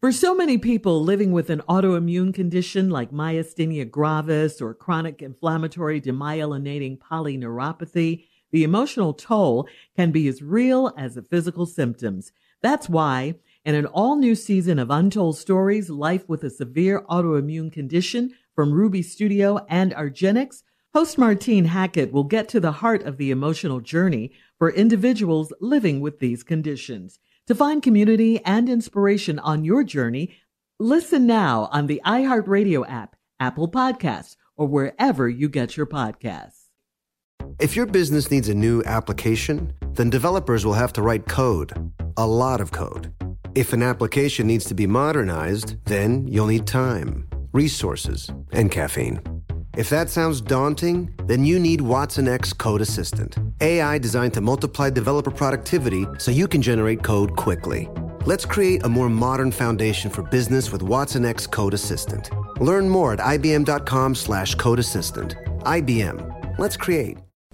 For so many people living with an autoimmune condition like myasthenia gravis or chronic inflammatory demyelinating polyneuropathy, the emotional toll can be as real as the physical symptoms. That's why, in an all-new season of Untold Stories: Life with a Severe Autoimmune Condition from Ruby Studio and Argenics, host Martine Hackett will get to the heart of the emotional journey for individuals living with these conditions. To find community and inspiration on your journey, listen now on the iHeartRadio app, Apple Podcasts, or wherever you get your podcasts. If your business needs a new application, then developers will have to write code, a lot of code. If an application needs to be modernized, then you'll need time, resources, and caffeine. If that sounds daunting, then you need Watson X Code Assistant, AI designed to multiply developer productivity so you can generate code quickly. Let's create a more modern foundation for business with Watson X Code Assistant. Learn more at ibm.com/codeassistant. IBM. Let's create.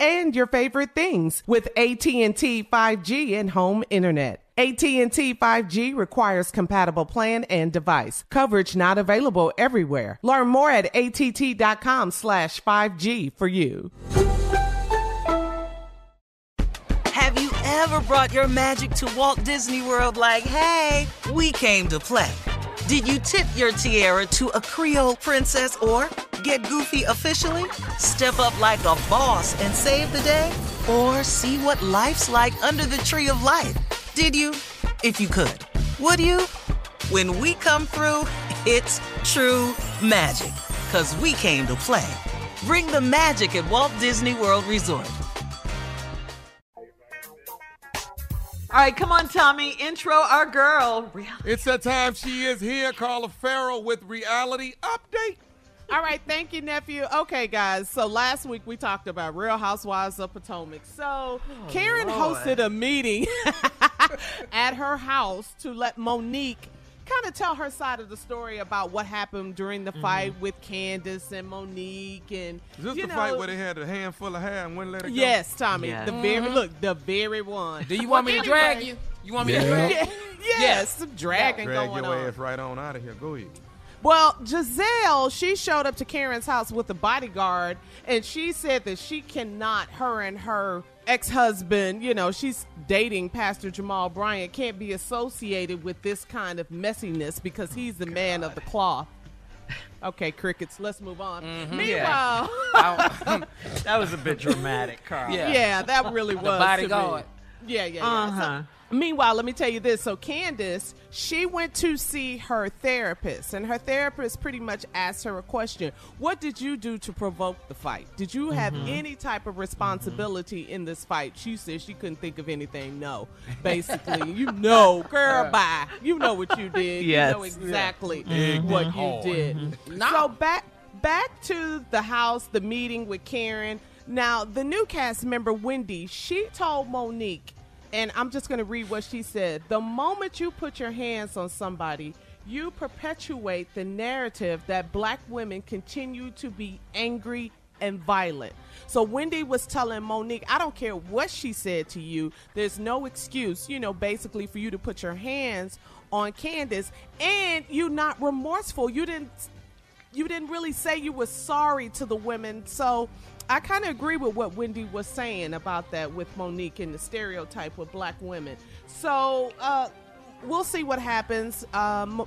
and your favorite things with AT&T 5G and home internet. AT&T 5G requires compatible plan and device. Coverage not available everywhere. Learn more at att.com/5G for you. Have you ever brought your magic to Walt Disney World like, hey, we came to play? Did you tip your tiara to a Creole princess or get goofy officially? Step up like a boss and save the day? Or see what life's like under the tree of life? Did you? If you could. Would you? When we come through, it's true magic. 'Cause we came to play. Bring the magic at Walt Disney World Resort. All right, come on, Tommy. Intro our girl. Reality. It's that time. She is here. Carla Farrell with Reality Update. All right, thank you, nephew. Okay, guys, so last week we talked about Real Housewives of Potomac. So Karen hosted a meeting at her house to let Monique kind of tell her side of the story about what happened during the fight with Candace and Monique. And is this the fight where they had a handful of hair and wouldn't let it go? Yes, Tommy. Yes. The very one. Do you want me to drag you? You want me to drag you? Yes, some dragging going on. Drag your ass right on out of here. Go ahead. Well, Giselle, she showed up to Karen's house with a bodyguard, and she said that she cannot, her and her ex-husband, you know, she's dating Pastor Jamal Bryant, can't be associated with this kind of messiness because he's the man of the cloth. Okay, crickets, let's move on. Meanwhile. Yeah. That was a bit dramatic, Carl. Yeah, that really was. The bodyguard. Yeah. Uh-huh. So, meanwhile, let me tell you this. So Candace, she went to see her therapist, and her therapist pretty much asked her a question. What did you do to provoke the fight? Did you have any type of responsibility in this fight? She said she couldn't think of anything. No, basically, you know, girl, bye. You know what you did. Yes. You know exactly what you did. So back to the house, the meeting with Karen. Now, the new cast member, Wendy, she told Monique, and I'm just going to read what she said. The moment you put your hands on somebody, you perpetuate the narrative that black women continue to be angry and violent. So Wendy was telling Monique, I don't care what she said to you. There's no excuse, you know, basically for you to put your hands on Candace, and you're not remorseful. You didn't really say you were sorry to the women. So I kind of agree with what Wendy was saying about that with Monique and the stereotype with black women. So we'll see what happens.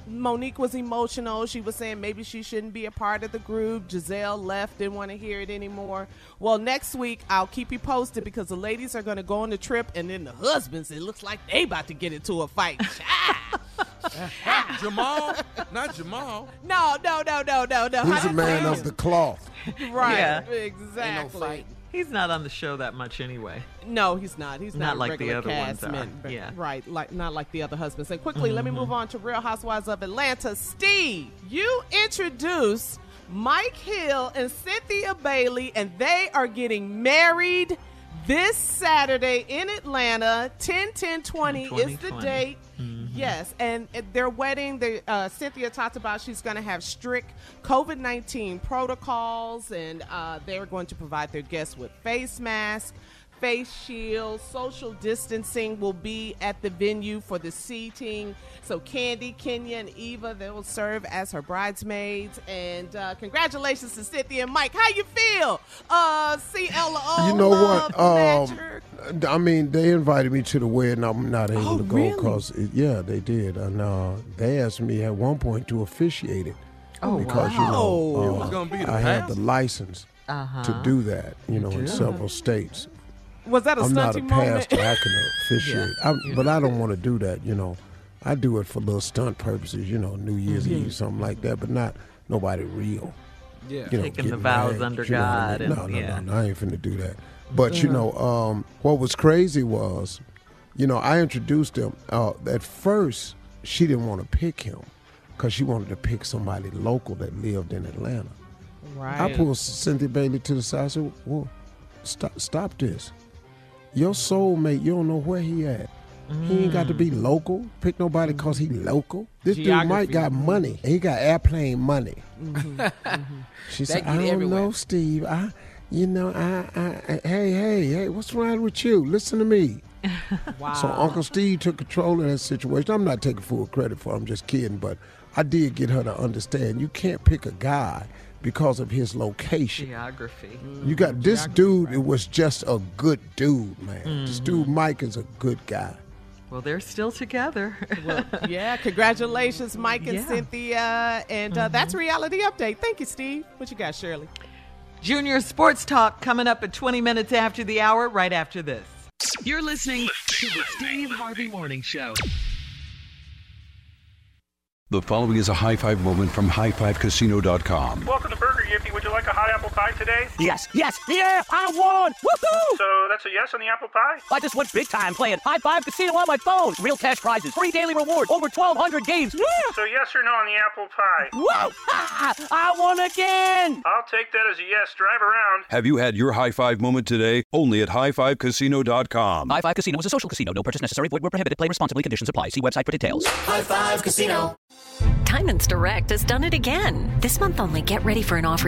Monique was emotional. She was saying maybe she shouldn't be a part of the group. Giselle left, didn't want to hear it anymore. Well, next week, I'll keep you posted because the ladies are going to go on the trip, and then the husbands, it looks like they about to get into a fight. Jamal? Not Jamal. No. He's a man of the cloth. Right. Yeah. Exactly. No fight. He's not on the show that much anyway. No, he's not. He's not like the other ones are. Yeah. Right. Like not like the other husbands. And quickly, let me move on to Real Housewives of Atlanta. Steve, you introduced Mike Hill and Cynthia Bailey, and they are getting married this Saturday in Atlanta. 10/10/20 is the date. Yes, and at their wedding, Cynthia talked about she's going to have strict COVID-19 protocols, and they're going to provide their guests with face masks, face shields. Social distancing will be at the venue for the seating. So Candy, Kenya, and Eva, they will serve as her bridesmaids. And congratulations to Cynthia and Mike. How you feel? CLO. You know what? I mean, they invited me to the wedding. I'm not able to go because, they did. And they asked me at one point to officiate it. Oh, because, you know, it was gonna be I had the license to do that, you know, in several states. Was that a stunting moment? I'm not a pastor. I can officiate. But I don't want to do that, you know. I do it for little stunt purposes, you know, New Year's Eve, something like that, but not nobody real. Yeah. You know, taking the vows under God. No, I ain't finna do that. But, you know, what was crazy was, you know, I introduced him. At first, she didn't want to pick him because she wanted to pick somebody local that lived in Atlanta. Right. I pulled Cynthia Bailey to the side and said, well, stop this. Your soulmate, you don't know where he at. He ain't got to be local. Pick nobody because he local. This dude Mike got money. He got airplane money. She said, I don't know, Steve. Hey, what's wrong with you? Listen to me. Wow. So Uncle Steve took control of that situation. I'm not taking full credit for it. I'm just kidding. But I did get her to understand you can't pick a guy because of his location. Geography. You got this geography, dude, right. It was just a good dude, man. This dude Mike is a good guy. Well, they're still together. Well, yeah, congratulations, Mike and Cynthia. And that's Reality Update. Thank you, Steve. What you got, Shirley? Junior Sports Talk coming up at 20 minutes after the hour, right after this. You're listening to the Steve Harvey Morning Show. The following is a high five moment from HighFiveCasino.com. Welcome to Burger Yippee. Would you like a hot apple pie today? Yes, I won! Woohoo! So that's a yes on the apple pie? I just went big time playing High Five Casino on my phone. Real cash prizes, free daily rewards, over 1,200 games. Woo! So yes or no on the apple pie? Whoa! I won again! I'll take that as a yes. Drive around. Have you had your high five moment today? Only at HighFiveCasino.com. High Five Casino is a social casino. No purchase necessary. Void where prohibited. Play responsibly. Conditions apply. See website for details. High Five Casino. Diamonds Direct has done it again. This month only, get ready for an offer